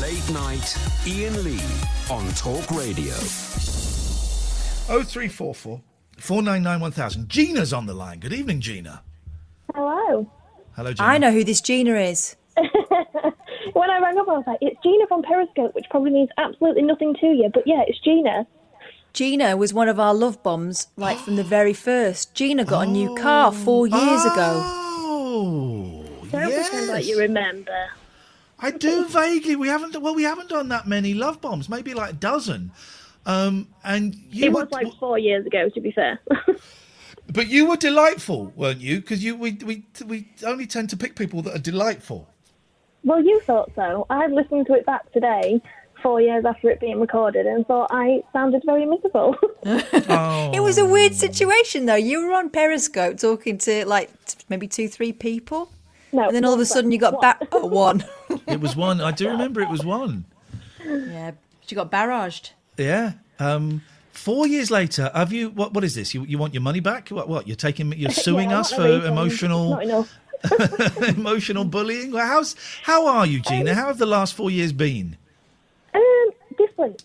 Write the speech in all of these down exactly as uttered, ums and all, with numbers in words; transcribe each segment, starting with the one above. Late night, Ian Lee on Talk Radio. oh three four four, four nine nine, one thousand. Gina's on the line. Good evening, Gina. Hello. Hello, Gina. I know who this Gina is. When I rang up, I was like, it's Gina from Periscope, which probably means absolutely nothing to you. But yeah, it's Gina. Gina was one of our love bombs, like from the very first. Gina got oh, a new car four years oh, ago. Oh, Don't yes. pretend like you remember. I do vaguely. We haven't. Well, we haven't done that many love bombs. Maybe like a dozen. Um, and you it were, was like four years ago, to be fair. But you were delightful, weren't you? Because you we, we we only tend to pick people that are delightful. Well, you thought so. I listened to it back today, four years after it being recorded, and thought I sounded very miserable. Oh. It was a weird situation, though. You were on Periscope talking to like maybe two, three people. No, and then all of a sudden you got one. back oh, one. It was one. I do remember it was one. Yeah, she got barraged. Yeah. Um, four years later, have you? What? What is this? You you want your money back? What? What? You're taking? You're suing yeah, us for emotional emotional bullying? Well, how's how are you, Gina? Um, how have the last four years been? Um, different.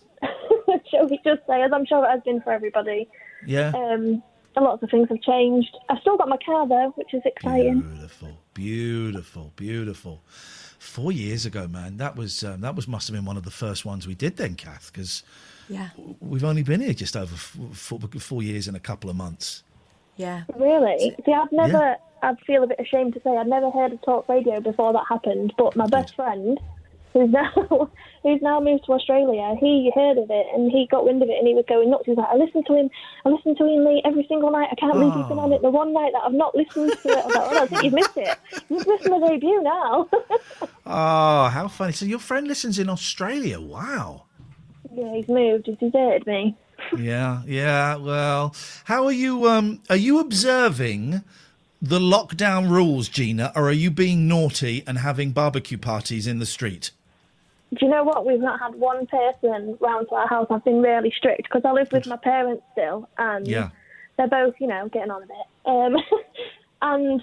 Shall we just say, as I'm sure it has been for everybody. Yeah. Um, a lot of things have changed. I've still got my car though, which is exciting. Beautiful. Beautiful, beautiful. Four years ago, man, that was um, that was must have been one of the first ones we did then, Kath, because yeah, we've only been here just over four, four years and a couple of months. Yeah, really. See, I've never. Yeah. I'd feel a bit ashamed to say I'd never heard of Talk Radio before that happened. But my best friend, who's now who's now moved to Australia, he heard of it and he got wind of it and he was going nuts. He was like, I listen to him, I listen to Ian Lee every single night. I can't believe oh. he's been on it. The one night that I've not listened to it, I was like, oh, I think you've missed it. You've missed my debut now. Oh, how funny! So your friend listens in Australia. Wow. Yeah, he's moved. He's deserted me. Yeah, yeah. Well, how are you? Um, are you observing the lockdown rules, Gina, or are you being naughty and having barbecue parties in the street? Do you know what? We've not had one person round to our house. I've been really strict because I live with my parents still, and yeah. they're both, you know, getting on a bit. Um, and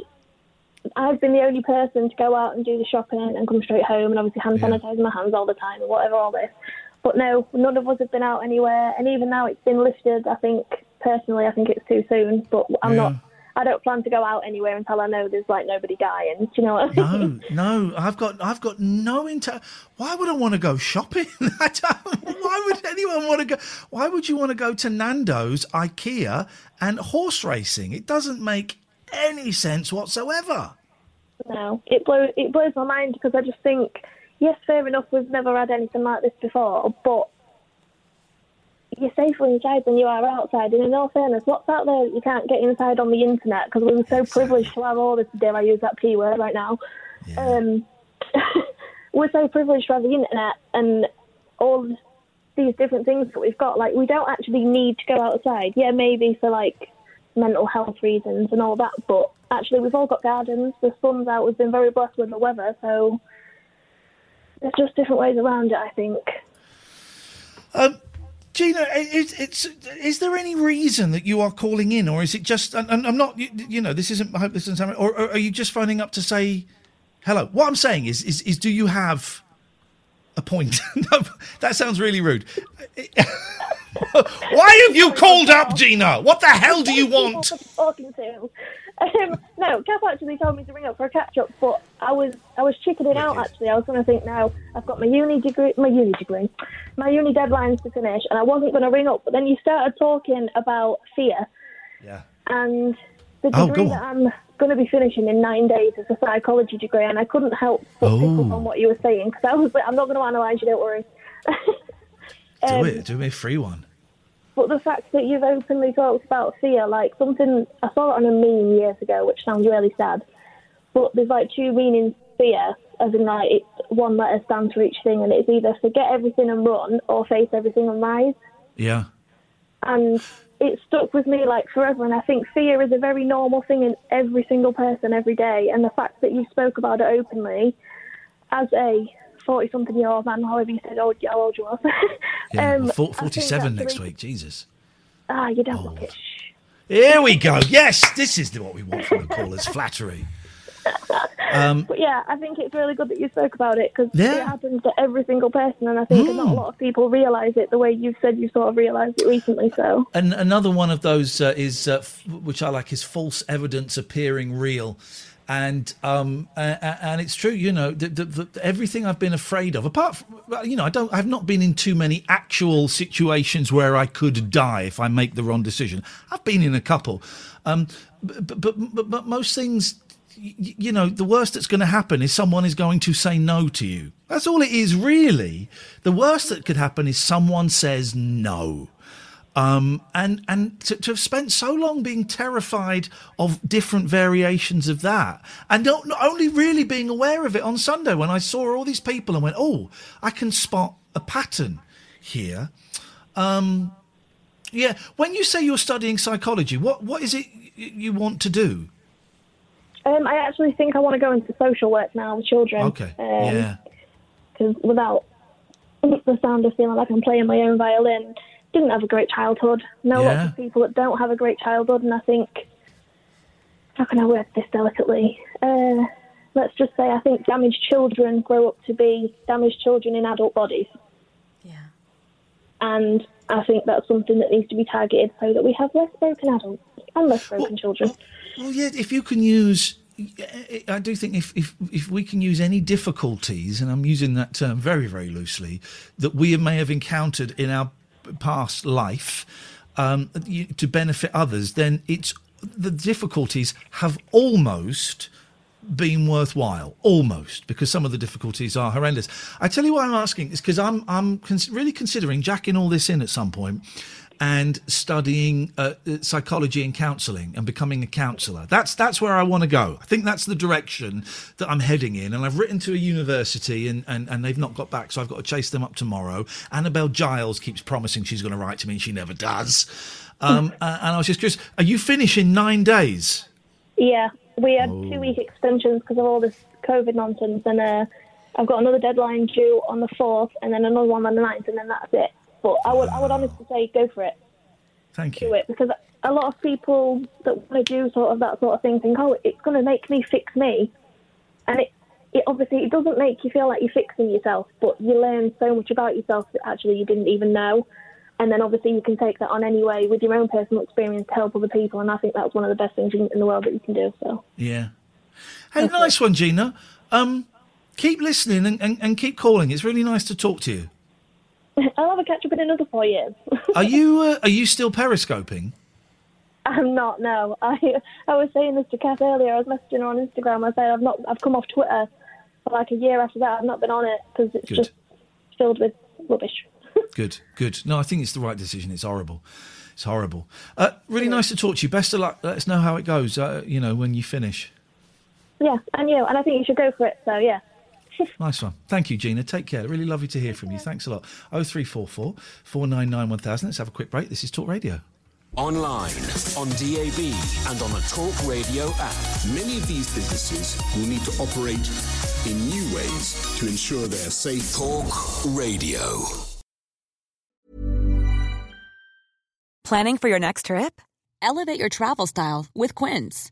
I've been the only person to go out and do the shopping and come straight home, and obviously hand sanitise yeah. my hands all the time and whatever, all this. But no, none of us have been out anywhere, and even now it's been lifted. I think, personally, I think it's too soon, but I'm yeah. not... I don't plan to go out anywhere until I know there's like nobody dying. Do you know what I mean? No, no, I've got, I've got no inter. Why would I want to go shopping? I don't, why would anyone want to go? Why would you want to go to Nando's, IKEA, and horse racing? It doesn't make any sense whatsoever. No, it blows, it blows my mind because I just think, yes, fair enough, we've never had anything like this before, but you're safer inside than you are outside. And in all fairness, what's out there that you can't get inside on the internet? Because we were so exactly. privileged to have all this, dare I use that P word right now. Yeah. Um, we're so privileged to have the internet and all these different things that we've got. Like, we don't actually need to go outside. Yeah, maybe for, like, mental health reasons and all that. But actually, we've all got gardens. The sun's out. We've been very blessed with the weather. So there's just different ways around it, I think. Um. Gina, is, it's, is there any reason that you are calling in, or is it just? And, and I'm not, you, you know, this isn't. I hope this doesn't sound. Or, or are you just phoning up to say hello? What I'm saying is, is, is do you have a point? No, that sounds really rude. Why have you called up, Gina? What the hell do you want? Talking to. Um, no, Kath actually told me to ring up for a catch-up, but I was I was chickening out, actually. I was going to think, now, I've got my uni degree, my uni degree, my uni deadlines to finish, and I wasn't going to ring up. But then you started talking about fear. Yeah. And the degree oh, that I'm going to be finishing in nine days is a psychology degree, and I couldn't help but oh. pick up on what you were saying, because I was like, I'm not going to analyse you, don't worry. um, do it, do me a free one. But the fact that you've openly talked about fear, like something, I saw it on a meme years ago, which sounds really sad, but there's like two meanings fear, as in like it's one letter stands for each thing, and it's either forget everything and run, or face everything and rise. Yeah. And it stuck with me like forever, and I think fear is a very normal thing in every single person every day, and the fact that you spoke about it openly as a forty-something-year-old man, however you said old, how old you are. yeah, um, well, forty-seven next week, Jesus. Ah, you don't look it. Here we go. Yes, this is what we want from the callers, flattery. Um, but yeah, I think it's really good that you spoke about it, because yeah. it happens to every single person, and I think mm. not a lot of people realise it the way you've said you sort of realised it recently. So, and another one of those uh, is, uh, f- which I like, is false evidence appearing real. And um, and it's true, you know, the, the, the, everything I've been afraid of, apart from, you know, I don't, I've not been in too many actual situations where I could die if I make the wrong decision. I've been in a couple. Um, but, but, but, but most things, you know, the worst that's going to happen is someone is going to say no to you. That's all it is, really. The worst that could happen is someone says no. Um, and and to, to have spent so long being terrified of different variations of that, and not, not only really being aware of it on Sunday when I saw all these people and went, oh, I can spot a pattern here. Um, yeah. When you say you're studying psychology, what, what is it you want to do? Um, I actually think I want to go into social work now with children. Okay. Um, yeah. Because without the sound of feeling like I'm playing my own violin, didn't have a great childhood. Know yeah. lots of people that don't have a great childhood, and I think, how can I word this delicately? Uh, let's just say I think damaged children grow up to be damaged children in adult bodies. Yeah. And I think that's something that needs to be targeted so that we have less broken adults and less broken well, children. Well, yeah, if you can use... I do think if, if if we can use any difficulties, and I'm using that term very, very loosely, that we may have encountered in our past life um, to benefit others, then it's the difficulties have almost been worthwhile, almost, because some of the difficulties are horrendous. I tell you why I'm asking is because I'm I'm cons- really considering jacking all this in at some point and studying uh, psychology and counselling and becoming a counsellor. That's that's where I want to go. I think that's the direction that I'm heading in. And I've written to a university and, and, and they've not got back, so I've got to chase them up tomorrow. Annabelle Giles keeps promising she's going to write to me and she never does. Um, uh, and I was just curious, are you finishing nine days? Yeah, we had oh. two-week extensions because of all this COVID nonsense. And uh, I've got another deadline due on the fourth and then another one on the ninth, and then that's it. But I would, wow. I would honestly say go for it. Thank you. Do it, because a lot of people that want to do sort of that sort of thing think, oh, it's going to make me fix me. And it, it obviously, it doesn't make you feel like you're fixing yourself, but you learn so much about yourself that actually you didn't even know. And then obviously you can take that on anyway with your own personal experience to help other people. And I think that's one of the best things in the world that you can do. So yeah. Hey, that's nice it. one, Gina. Um, keep listening and, and, and keep calling. It's really nice to talk to you. I'll have a catch-up in another four years. Are you uh, are you still periscoping? I'm not, no. I I was saying this to Kath earlier. I was messaging her on Instagram. I said, I've not, I've come off Twitter for like a year after that. I've not been on it because it's good. Just filled with rubbish. Good, good. No, I think it's the right decision. It's horrible. It's horrible. Uh, really yeah. nice to talk to you. Best of luck. Let us know how it goes, uh, you know, when you finish. Yeah, and you. And I think you should go for it, so yeah. Nice one. Thank you, Gina. Take care. Really lovely to hear from you. Thanks a lot. oh three four four, four nine nine, one thousand. Let's have a quick break. This is Talk Radio. Online, on D A B and on the Talk Radio app. Many of these businesses will need to operate in new ways to ensure they're safe. Talk Radio. Planning for your next trip? Elevate your travel style with Quince.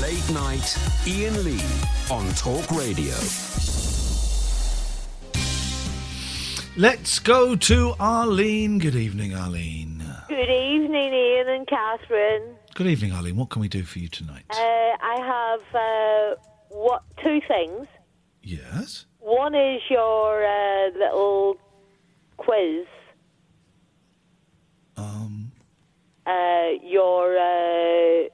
Late night, Ian Lee on Talk Radio. Let's go to Arlene. Good evening, Arlene. Good evening, Ian and Catherine. Good evening, Arlene. What can we do for you tonight? Uh, I have... Uh... What two things? Yes. One is your uh, little quiz. Um. Uh, your uh,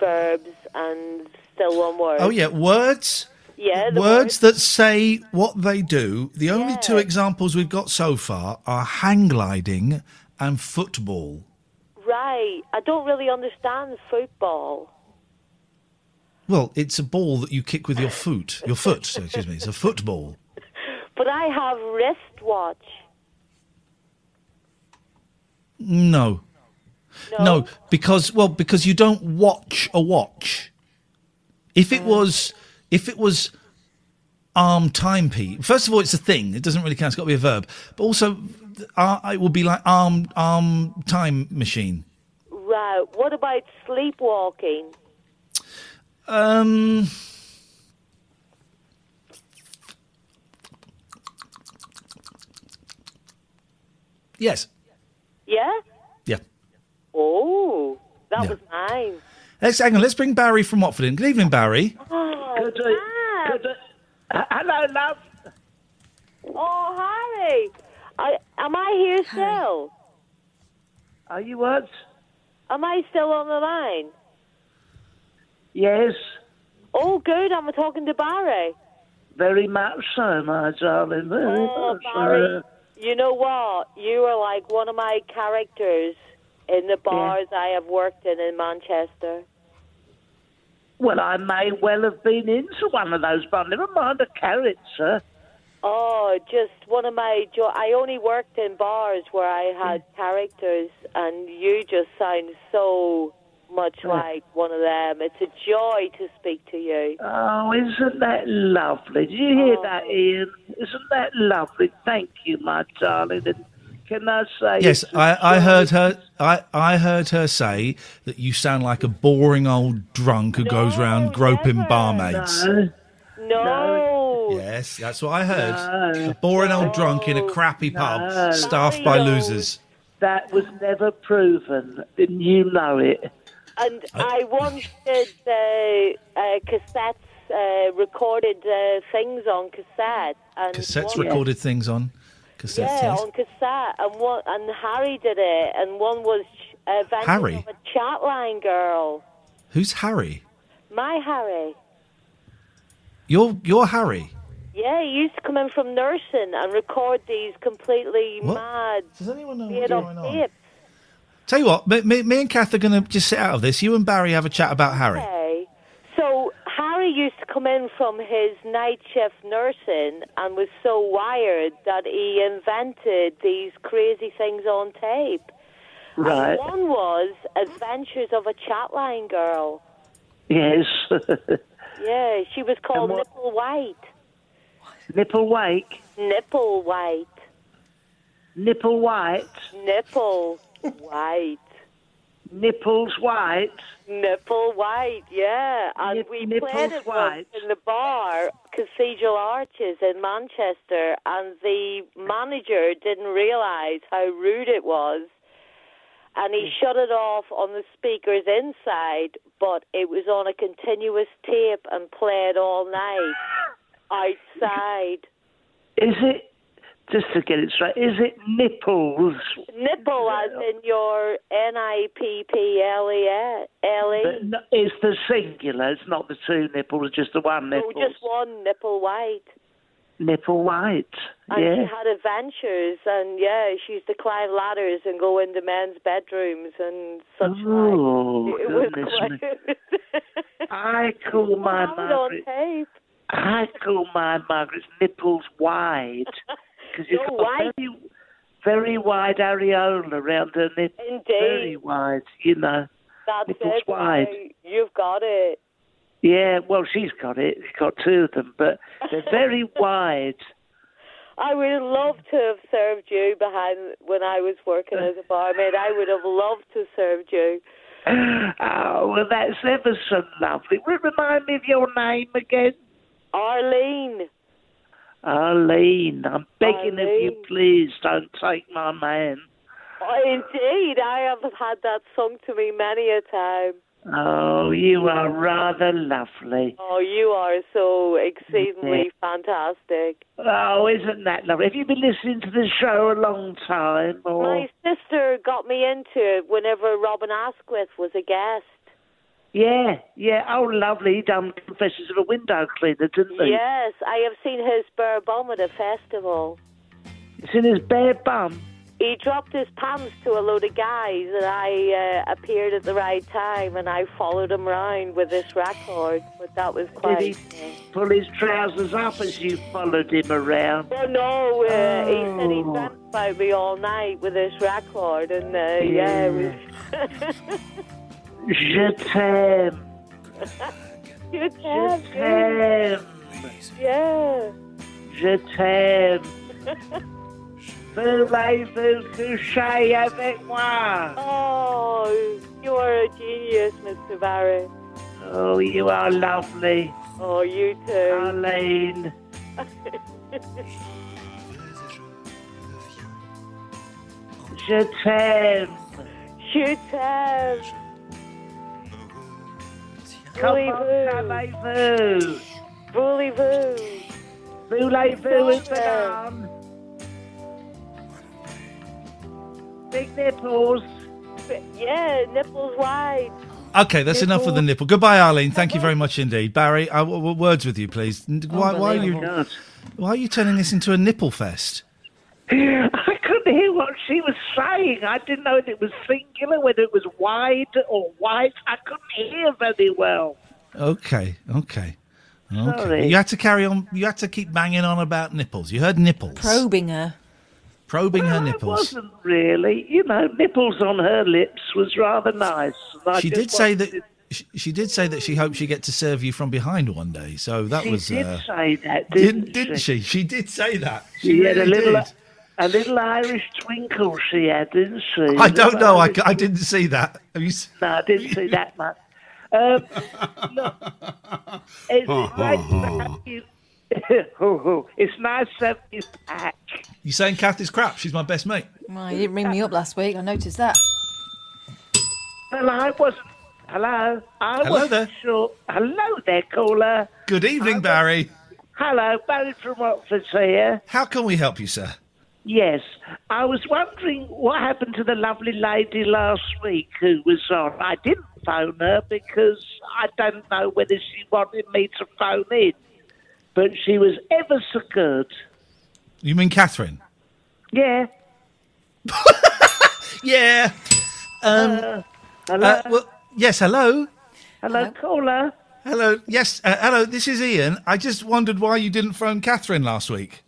verbs and still one word. Oh yeah, words. Yeah. The words, words that say what they do. The only yeah. two examples we've got so far are hang gliding and football. Right. I don't really understand football. Well, it's a ball that you kick with your foot. Your foot, so, excuse me. It's a football. But I have wristwatch. No. no. No, because well, because you don't watch a watch. If it was, if it was, arm timepiece. First of all, it's a thing. It doesn't really count. It's got to be a verb. But also, uh, it would be like arm, arm time machine. Right. What about sleepwalking? Um, yes. Yeah? Yeah. Oh, that yeah. was mine. Let's, hang on, let's bring Barry from Watford in. Good evening, Barry. Oh, good, good, good, hello, love. Oh, Harry. I, am I here Harry. still? Are you what? Am I still on the line? Yes. Oh, good. I'm talking to Barry. Very much so, my darling. Very oh, much Barry, so. You know what? You are like one of my characters in the bars yeah. I have worked in in Manchester. Well, I may well have been into one of those bars. Never mind a character. Oh, just one of my... Jo- I only worked in bars where I had yeah. characters, and you just sound so... much like one of them. It's a joy to speak to you. Oh, isn't that lovely? Did you hear oh. that, Ian? Isn't that lovely? Thank you, my darling. And can I say... Yes, I, I heard her I, I heard her say that you sound like a boring old drunk who no, goes round groping never. barmaids. No. no. No. Yes, that's what I heard. No. A boring no. old drunk in a crappy no. pub staffed no. by losers. That was never proven. Didn't you know it? And I once did uh, uh, cassettes, uh, recorded uh, things on cassette. And cassettes one, recorded yeah. things on cassette? Yeah, things. on cassette. And one, and Harry did it. And one was uh, Harry? Of a Chatline girl. Who's Harry? My Harry. Your your Harry? Yeah, he used to come in from nursing and record these completely what? mad... Does anyone know what's going on? Tapes. Tell you what, me, me and Kath are going to just sit out of this. You and Barry have a chat about Harry. Okay. So Harry used to come in from his night shift nursing and was so wired that he invented these crazy things on tape. Right. And one was Adventures of a Chatline Girl. Yes. yeah, she was called Nipple White. Nipple White? Nipple White. Nipple White? Nipple White. Nipples White. Nipple White, yeah. And Nip- we Nipples played it once in the bar, Cathedral Arches in Manchester, and the manager didn't realise how rude it was, and he shut it off on the speakers inside, but it was on a continuous tape and played all night outside. Is it? Just to get it straight, is it nipples? Nipple as in your N I P P L E. No, it's the singular, it's not the two nipples, just the one nipple. Oh, just one, Nipple White. Nipple White, and yeah. And she had adventures, and yeah, she used to climb ladders and go into men's bedrooms and such oh, like. Oh, goodness me. I call my Margaret... I call my Margaret's nipples wide. Because you've no, got a very, very wide areola around her neck. Indeed. Very wide, you know. That's nipples it. Wide. You've got it. Yeah, well, she's got it. She's got two of them, but they're very wide. I would have loved to have served you behind when I was working as a barmaid. I would have loved to have served you. Oh, well, that's ever so lovely. Remind me of your name again. Arlene. Arlene, I'm begging Arlene. Of you, please don't take my man. Oh, indeed, I have had that sung to me many a time. Oh, you are rather lovely. Oh, you are so exceedingly yeah. fantastic. Oh, isn't that lovely? Have you been listening to the show a long time? Or? My sister got me into it whenever Robin Asquith was a guest. Yeah, yeah. Oh, lovely. He done Confessions of a Window Cleaner, didn't he? Yes, I have seen his bare bum at a festival. You've seen his bare bum? He dropped his pants to a load of guys and I uh, appeared at the right time and I followed him round with this record, but that was quite... Did he uh, pull his trousers up as you followed him around? Well, no, uh, oh. He said he dreamt about me all night with this record and, uh, yeah... yeah it was... Je t'aime. Je t'aime. Je t'aime. Yeah. Je t'aime. Voulez-vous coucher avec moi? Oh, you are a genius, Mister Barry. Oh, you are lovely. Oh, you too. Arlene. Je t'aime. Je t'aime. Voulez-vous? Voulez-vous? Voulez-vous is the arm. Big nipples. Yeah, nipples wide. Okay, that's nipples. Enough of the nipple. Goodbye, Arlene. Thank you very much indeed. Barry, I, w- w- words with you, please. Why, why, are you, why are you turning this into a nipple fest? I couldn't hear what she was saying. I didn't know if it was singular, whether it was wide or white. I couldn't hear very well. Okay, okay. okay. Sorry. You had to carry on. You had to keep banging on about nipples. You heard nipples. Probing her. Probing well, her nipples. It wasn't really, you know, nipples on her lips was rather nice. She did say that. She, she did say that she hoped she get to serve you from behind one day. So that she was. She did uh, say that, didn't, didn't she? she? She did say that. She, she really had a little, did. a little Irish twinkle. She had, didn't she? I don't know. I, I didn't see that. Have you seen? No, I didn't see that much. Um, look, it's like you. It's nice to have you back. You're saying Kath is crap? She's my best mate. Well, you didn't ring me up last week. I noticed that. Well, I wasn't... Hello? I Hello wasn't there. Sure. Hello there, caller. Good evening, I Barry. Was... Hello, Barry from Watford here. How can we help you, sir? Yes. I was wondering what happened to the lovely lady last week who was on. I didn't phone her because I don't know whether she wanted me to phone in. But she was ever so good. You mean Catherine? Yeah. yeah. Um, uh, hello? Uh, well, yes, hello. Hello, caller. Hello, yes, uh, hello, this is Ian. I just wondered why you didn't phone Catherine last week.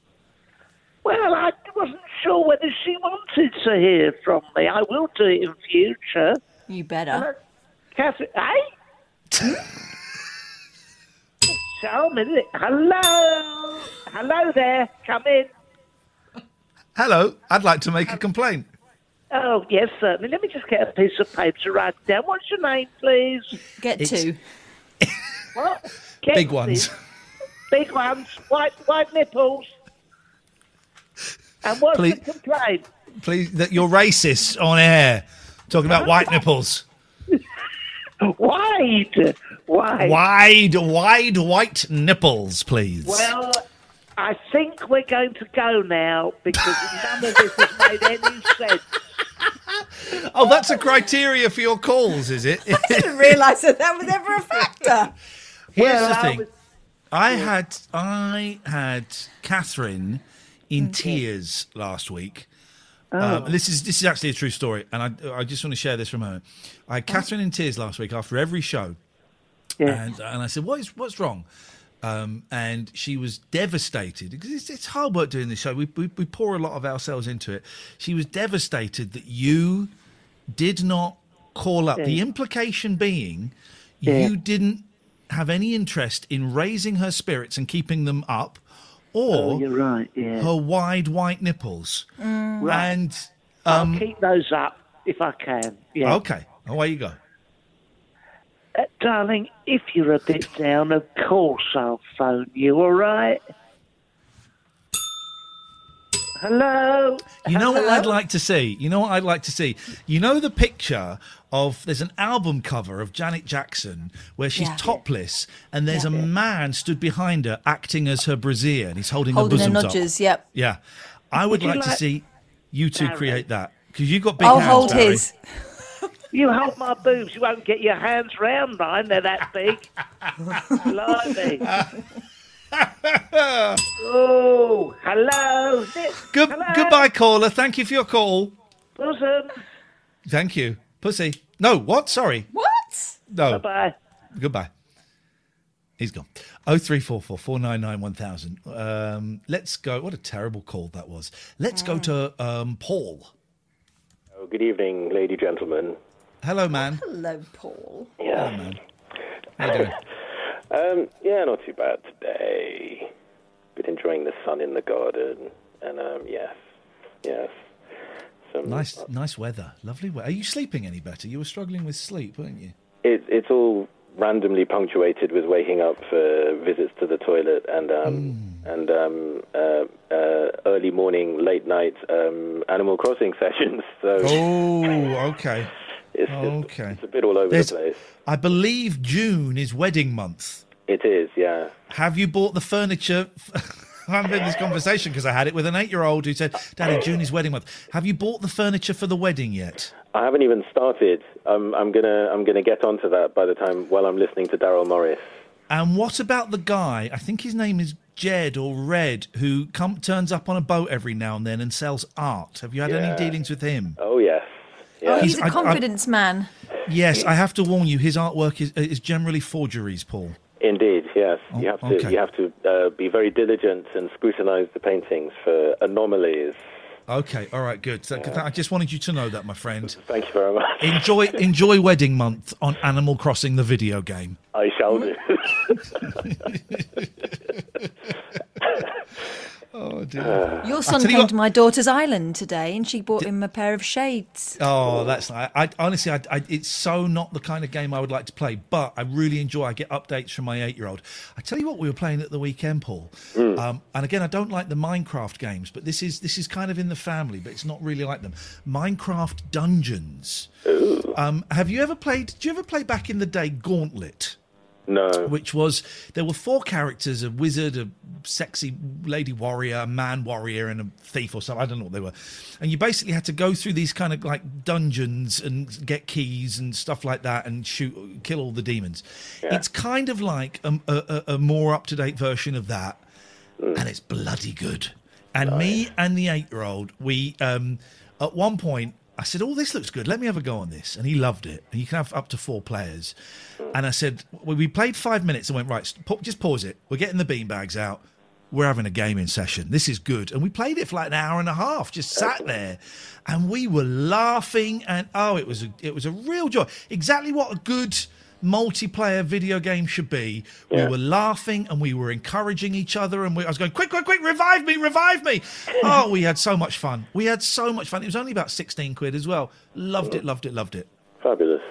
Well, I wasn't sure whether she wanted to hear from me. I will do it in future. You better. Hello, Catherine, eh? Charm, isn't it? Hello, hello there. Come in. Hello, I'd like to make a complaint. Oh yes, certainly. Let me just get a piece of paper to write down. What's your name, please? Get it's... two. What? Get big ones. Big ones. White, white nipples. And what's please, the complaint? Please, that you're racist on air. Talking about white nipples. Wide, wide, wide, wide, white nipples, please. Well, I think we're going to go now because none of this has made any sense. Oh, that's a criteria for your calls, is it? I didn't realise that that was ever a factor. Here's well, the thing: I, was... I had I had Catherine in mm-hmm. tears last week. Oh. Um, this is this is actually a true story, and I I just want to share this for a moment. I had Catherine in tears last week after every show, yeah. and and I said, "What is what's wrong?" Um, and she was devastated because it's, it's hard work doing this show. We, we we pour a lot of ourselves into it. She was devastated that you did not call up. Yeah. The implication being yeah. you didn't have any interest in raising her spirits and keeping them up, or oh, you're right, yeah. her wide white nipples. Mm. Right. And um, I'll keep those up if I can. Yeah. Okay, away you go. Uh, darling, if you're a bit down, of course I'll phone you, all right? Hello? You know Hello? What I'd like to see? You know what I'd like to see? You know the picture of... There's an album cover of Janet Jackson where she's yeah. topless and there's yeah. a man stood behind her acting as her brassiere and he's holding, holding her bosoms her nudges, up. Yep. Yeah. I would, would like, like to see you two Barry. Create that because you've got big I'll hands, I'll hold Barry. His... You hold my boobs, you won't get your hands round mine, they're that big. Blimey. Oh, hello. Good, hello. Goodbye, caller. Thank you for your call. Pussum. Thank you. Pussy. No, what? Sorry. What? No. Bye-bye. Goodbye. He's gone. oh three four four, four nine nine, one thousand. Um, let's go. What a terrible call that was. Let's mm. go to um, Paul. Oh, good evening, lady gentlemen. Hello, man. Hello, Paul. Yeah. Hello, man. How you doing? um, yeah, not too bad today. Been enjoying the sun in the garden, and um, yes, yes. Some nice, fun. Nice weather, lovely weather. Are you sleeping any better? You were struggling with sleep, weren't you? It's it's all randomly punctuated with waking up for visits to the toilet and um, mm. and um, uh, uh, early morning, late night um, Animal Crossing sessions. So. Oh, okay. It's, okay. It's, it's a bit all over There's, the place. I believe June is wedding month. It is, yeah. Have you bought the furniture? I'm having this conversation because I had it with an eight-year-old who said, Daddy, June is wedding month. Have you bought the furniture for the wedding yet? I haven't even started. Um, I'm gonna, I'm gonna get onto that by the time while I'm listening to Darryl Morris. And what about the guy? I think his name is Jed or Red, who come, turns up on a boat every now and then and sells art. Have you had yeah. any dealings with him? Oh yes. Yeah. Oh, he's, he's a confidence I, I, man. Yes, I have to warn you. His artwork is, is generally forgeries, Paul. Indeed, yes. Oh, you have to, okay. you have to uh, be very diligent and scrutinise the paintings for anomalies. Okay, all right, good. So, yeah. I just wanted you to know that, my friend. Thank you very much. Enjoy, enjoy wedding month on Animal Crossing, the video game. I shall do. Oh dear! Your son came what... to my daughter's island today, and she bought D- him a pair of shades. Oh, that's I, I honestly, I, I, it's so not the kind of game I would like to play. But I really enjoy. I get updates from my eight-year-old. I tell you what, we were playing at the weekend, Paul. Mm. Um, and again, I don't like the Minecraft games, but this is this is kind of in the family, but it's not really like them. Minecraft Dungeons. Ooh. Um, have you ever played? Did you ever play back in the day Gauntlet? No. Which was, there were four characters, a wizard, a sexy lady warrior, a man warrior, and a thief or something. I don't know what they were. And you basically had to go through these kind of like dungeons and get keys and stuff like that and shoot, kill all the demons. Yeah. It's kind of like a, a, a more up-to-date version of that. Mm. And it's bloody good. And oh, me yeah. and the eight-year-old, we, um, at one point, I said, oh, this looks good. Let me have a go on this. And he loved it. And you can have up to four players. And I said, well, we played five minutes and went, right, just pause it. We're getting the beanbags out. We're having a gaming session. This is good. And we played it for like an hour and a half, just sat there. And we were laughing. And, oh, it was a, it was a real joy. Exactly what a good multiplayer video game should be. Yeah. We were laughing and we were encouraging each other and we, I was going, quick, quick, quick, revive me, revive me. Oh, we had so much fun. We had so much fun. It was only about sixteen quid as well. Loved it, loved it, loved it. Fabulous.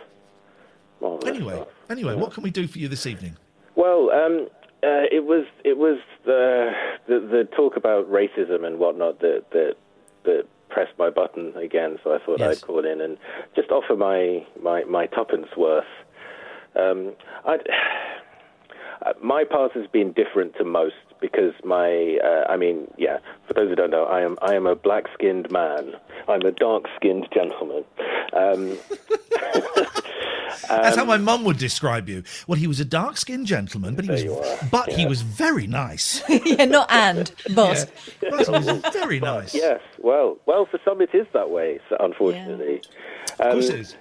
Marvelous. Anyway, anyway, yeah. What can we do for you this evening? Well, um, uh, it was it was the, the the talk about racism and whatnot that that, that pressed my button again, so I thought yes. I'd call in and just offer my, my, my tuppence worth. Um, I'd, my path has been different to most because my, uh, I mean, yeah, for those who don't know, I am I am a black-skinned man. I'm a dark-skinned gentleman. Um, That's um, how my mum would describe you. Well, he was a dark-skinned gentleman, but he was, but yeah. he was very nice. yeah, not and, but. Yeah. But he was very nice. Yes, well, well, for some it is that way, unfortunately. Yeah. Um, of course it is.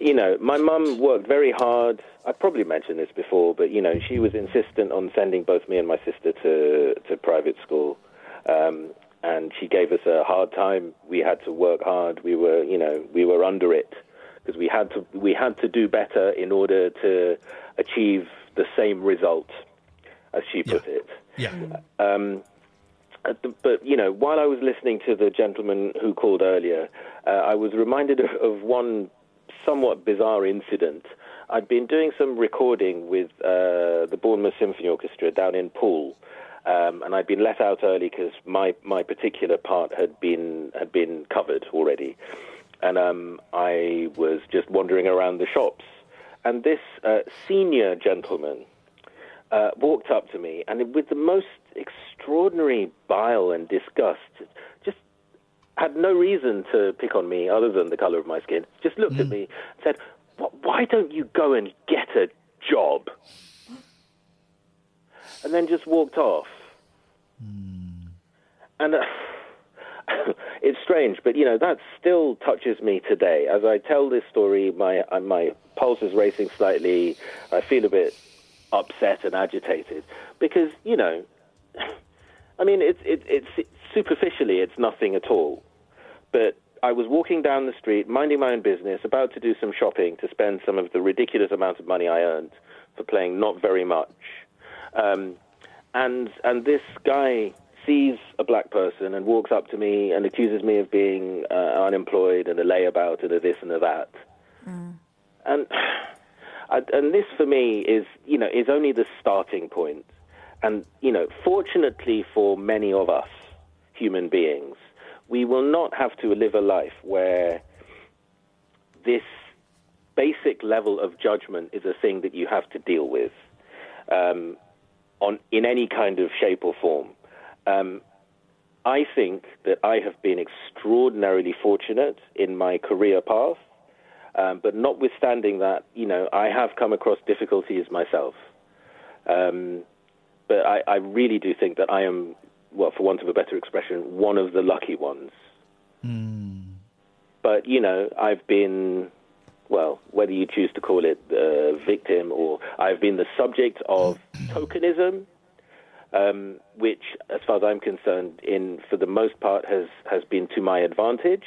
you know, my mum worked very hard. I probably mentioned this before, but, you know, she was insistent on sending both me and my sister to, to private school. Um, and she gave us a hard time. We had to work hard. We were, you know, we were under it because we had to, we had to do better in order to achieve the same result, as she put yeah. it. Yeah. Um, But, you know, while I was listening to the gentleman who called earlier, uh, I was reminded of, of one somewhat bizarre incident. I'd been doing some recording with uh, the Bournemouth Symphony Orchestra down in Poole, um, and I'd been let out early because my, my particular part had been had been covered already. And um, I was just wandering around the shops. And this uh, senior gentleman uh, walked up to me, and with the most extraordinary bile and disgust, just had no reason to pick on me other than the colour of my skin, just looked mm. at me and said, "Why don't you go and get a job?" And then just walked off. Mm. And uh, it's strange, but, you know, that still touches me today. As I tell this story, my my pulse is racing slightly. I feel a bit upset and agitated because, you know, I mean, it's it, it's superficially it's nothing at all, but I was walking down the street, minding my own business, about to do some shopping to spend some of the ridiculous amount of money I earned for playing not very much, um, and and this guy sees a black person and walks up to me and accuses me of being uh, unemployed and a layabout and a this and a that, mm. and and this for me is you know is only the starting point. And, you know, fortunately for many of us human beings, we will not have to live a life where this basic level of judgment is a thing that you have to deal with um, on in any kind of shape or form. Um, I think that I have been extraordinarily fortunate in my career path, um, but notwithstanding that, you know, I have come across difficulties myself. Um But I, I really do think that I am, well, for want of a better expression, one of the lucky ones. Mm. But, you know, I've been, well, whether you choose to call it the victim or I've been the subject of tokenism, um, which, as far as I'm concerned, in for the most part has, has been to my advantage.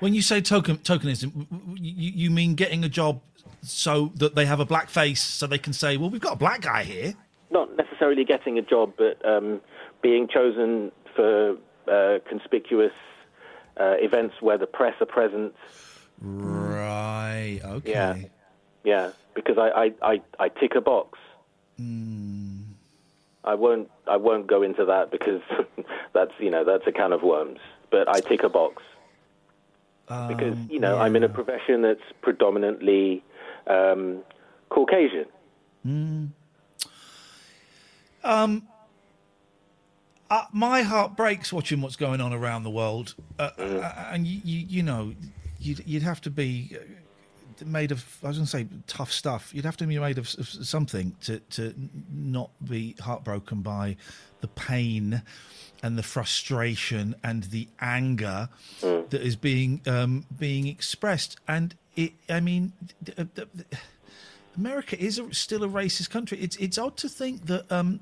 When you say token, tokenism, you, you mean getting a job so that they have a black face so they can say, well, we've got a black guy here? Not necessarily getting a job, but um, being chosen for uh, conspicuous uh, events where the press are present. Right, okay. Yeah, yeah. Because I, I, I, I tick a box. Mm. I won't I won't go into that because that's, you know, that's a can of worms. But I tick a box. Um, because, you know, yeah. I'm in a profession that's predominantly um, Caucasian. Mm. Um, uh, my heart breaks watching what's going on around the world, uh, mm. uh, and you, you, you know, you'd, you'd have to be made of—I was going to say tough stuff. You'd have to be made of, of something to to not be heartbroken by the pain and the frustration and the anger mm. that is being um, being expressed. And it, I mean. Th- th- th- America is a, still a racist country. It's it's odd to think that, um,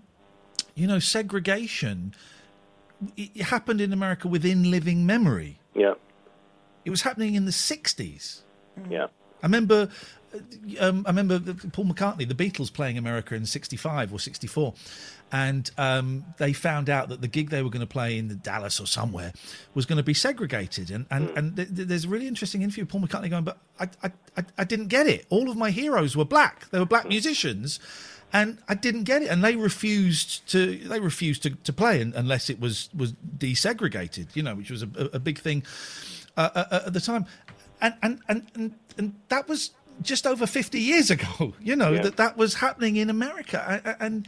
you know, segregation it happened in America within living memory. Yeah. It was happening in the sixties. Yeah. I remember um, I remember Paul McCartney, the Beatles, playing America in sixty-five or sixty-four. And um, they found out that the gig they were going to play in Dallas or somewhere was going to be segregated. And and, mm. and th- th- there's a really interesting interview of Paul McCartney going, but I, I, I, I didn't get it. All of my heroes were black. They were black mm. musicians. And I didn't get it. And they refused to they refused to, to play unless it was, was desegregated, you know, which was a, a big thing uh, uh, at the time. And, and, and, and, and that was just over fifty years ago, you know, yeah. that that was happening in America. And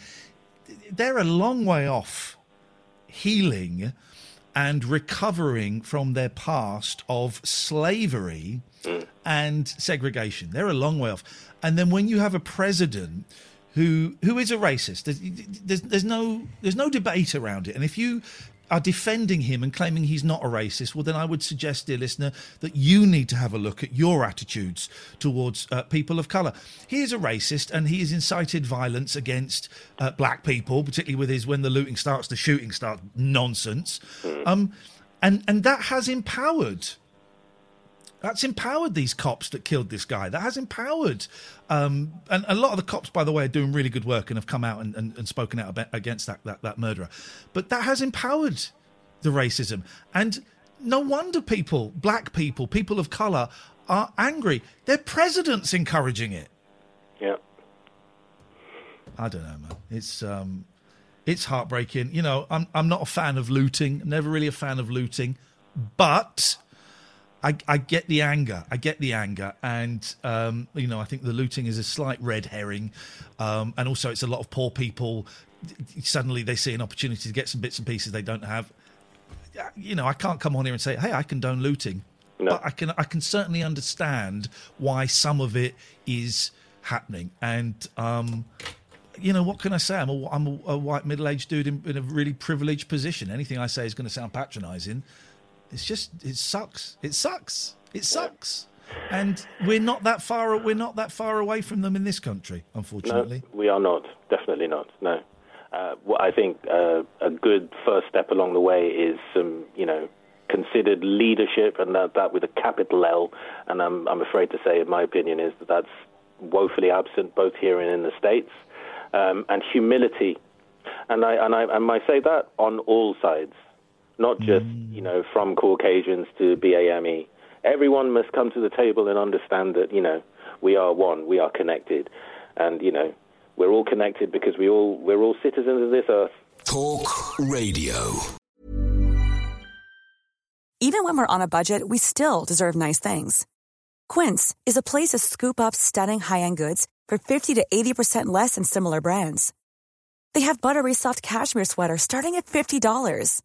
they're a long way off healing and recovering from their past of slavery mm. and segregation. They're a long way off. And then when you have a president who who is a racist, there's, there's, there's no there's no debate around it. And if you are defending him and claiming he's not a racist, well, then I would suggest, dear listener, that you need to have a look at your attitudes towards uh, people of colour. He is a racist and he has incited violence against uh, black people, particularly with his when the looting starts, the shooting starts nonsense. Um, and, and that has empowered... That's empowered these cops that killed this guy. That has empowered. Um, and a lot of the cops, by the way, are doing really good work and have come out and, and, and spoken out against that, that, that murderer. But that has empowered the racism. And no wonder people, black people, people of colour, are angry. Their president's encouraging it. Yeah. I don't know, man. It's... Um, it's heartbreaking. You know, I'm I'm not a fan of looting. Never really a fan of looting. But... I, I get the anger. I get the anger. And, um, you know, I think the looting is a slight red herring. Um, and also it's a lot of poor people. Suddenly they see an opportunity to get some bits and pieces they don't have. You know, I can't come on here and say, hey, I condone looting. No. But I can I can certainly understand why some of it is happening. And, um, you know, what can I say? I'm a, I'm a, a white middle-aged dude in, in a really privileged position. Anything I say is going to sound patronising. It's just, it sucks. It sucks. It sucks. And we're not that far, we're not that far away from them in this country, unfortunately. No, we are not. Definitely not. No. Uh, what I think uh, a good first step along the way is some, you know, considered leadership, and that, that with a capital L. And I'm, I'm afraid to say, in my opinion, is that that's woefully absent both here and in the States. Um, and humility. And I, and I, and I say that on all sides. Not just, you know, from Caucasians to BAME. Everyone must come to the table and understand that, you know, we are one, we are connected. And, you know, we're all connected because we all, we're all citizens of this earth. Talk Radio. Even when we're on a budget, we still deserve nice things. Quince is a place to scoop up stunning high-end goods for fifty to eighty percent less than similar brands. They have buttery soft cashmere sweaters starting at fifty dollars.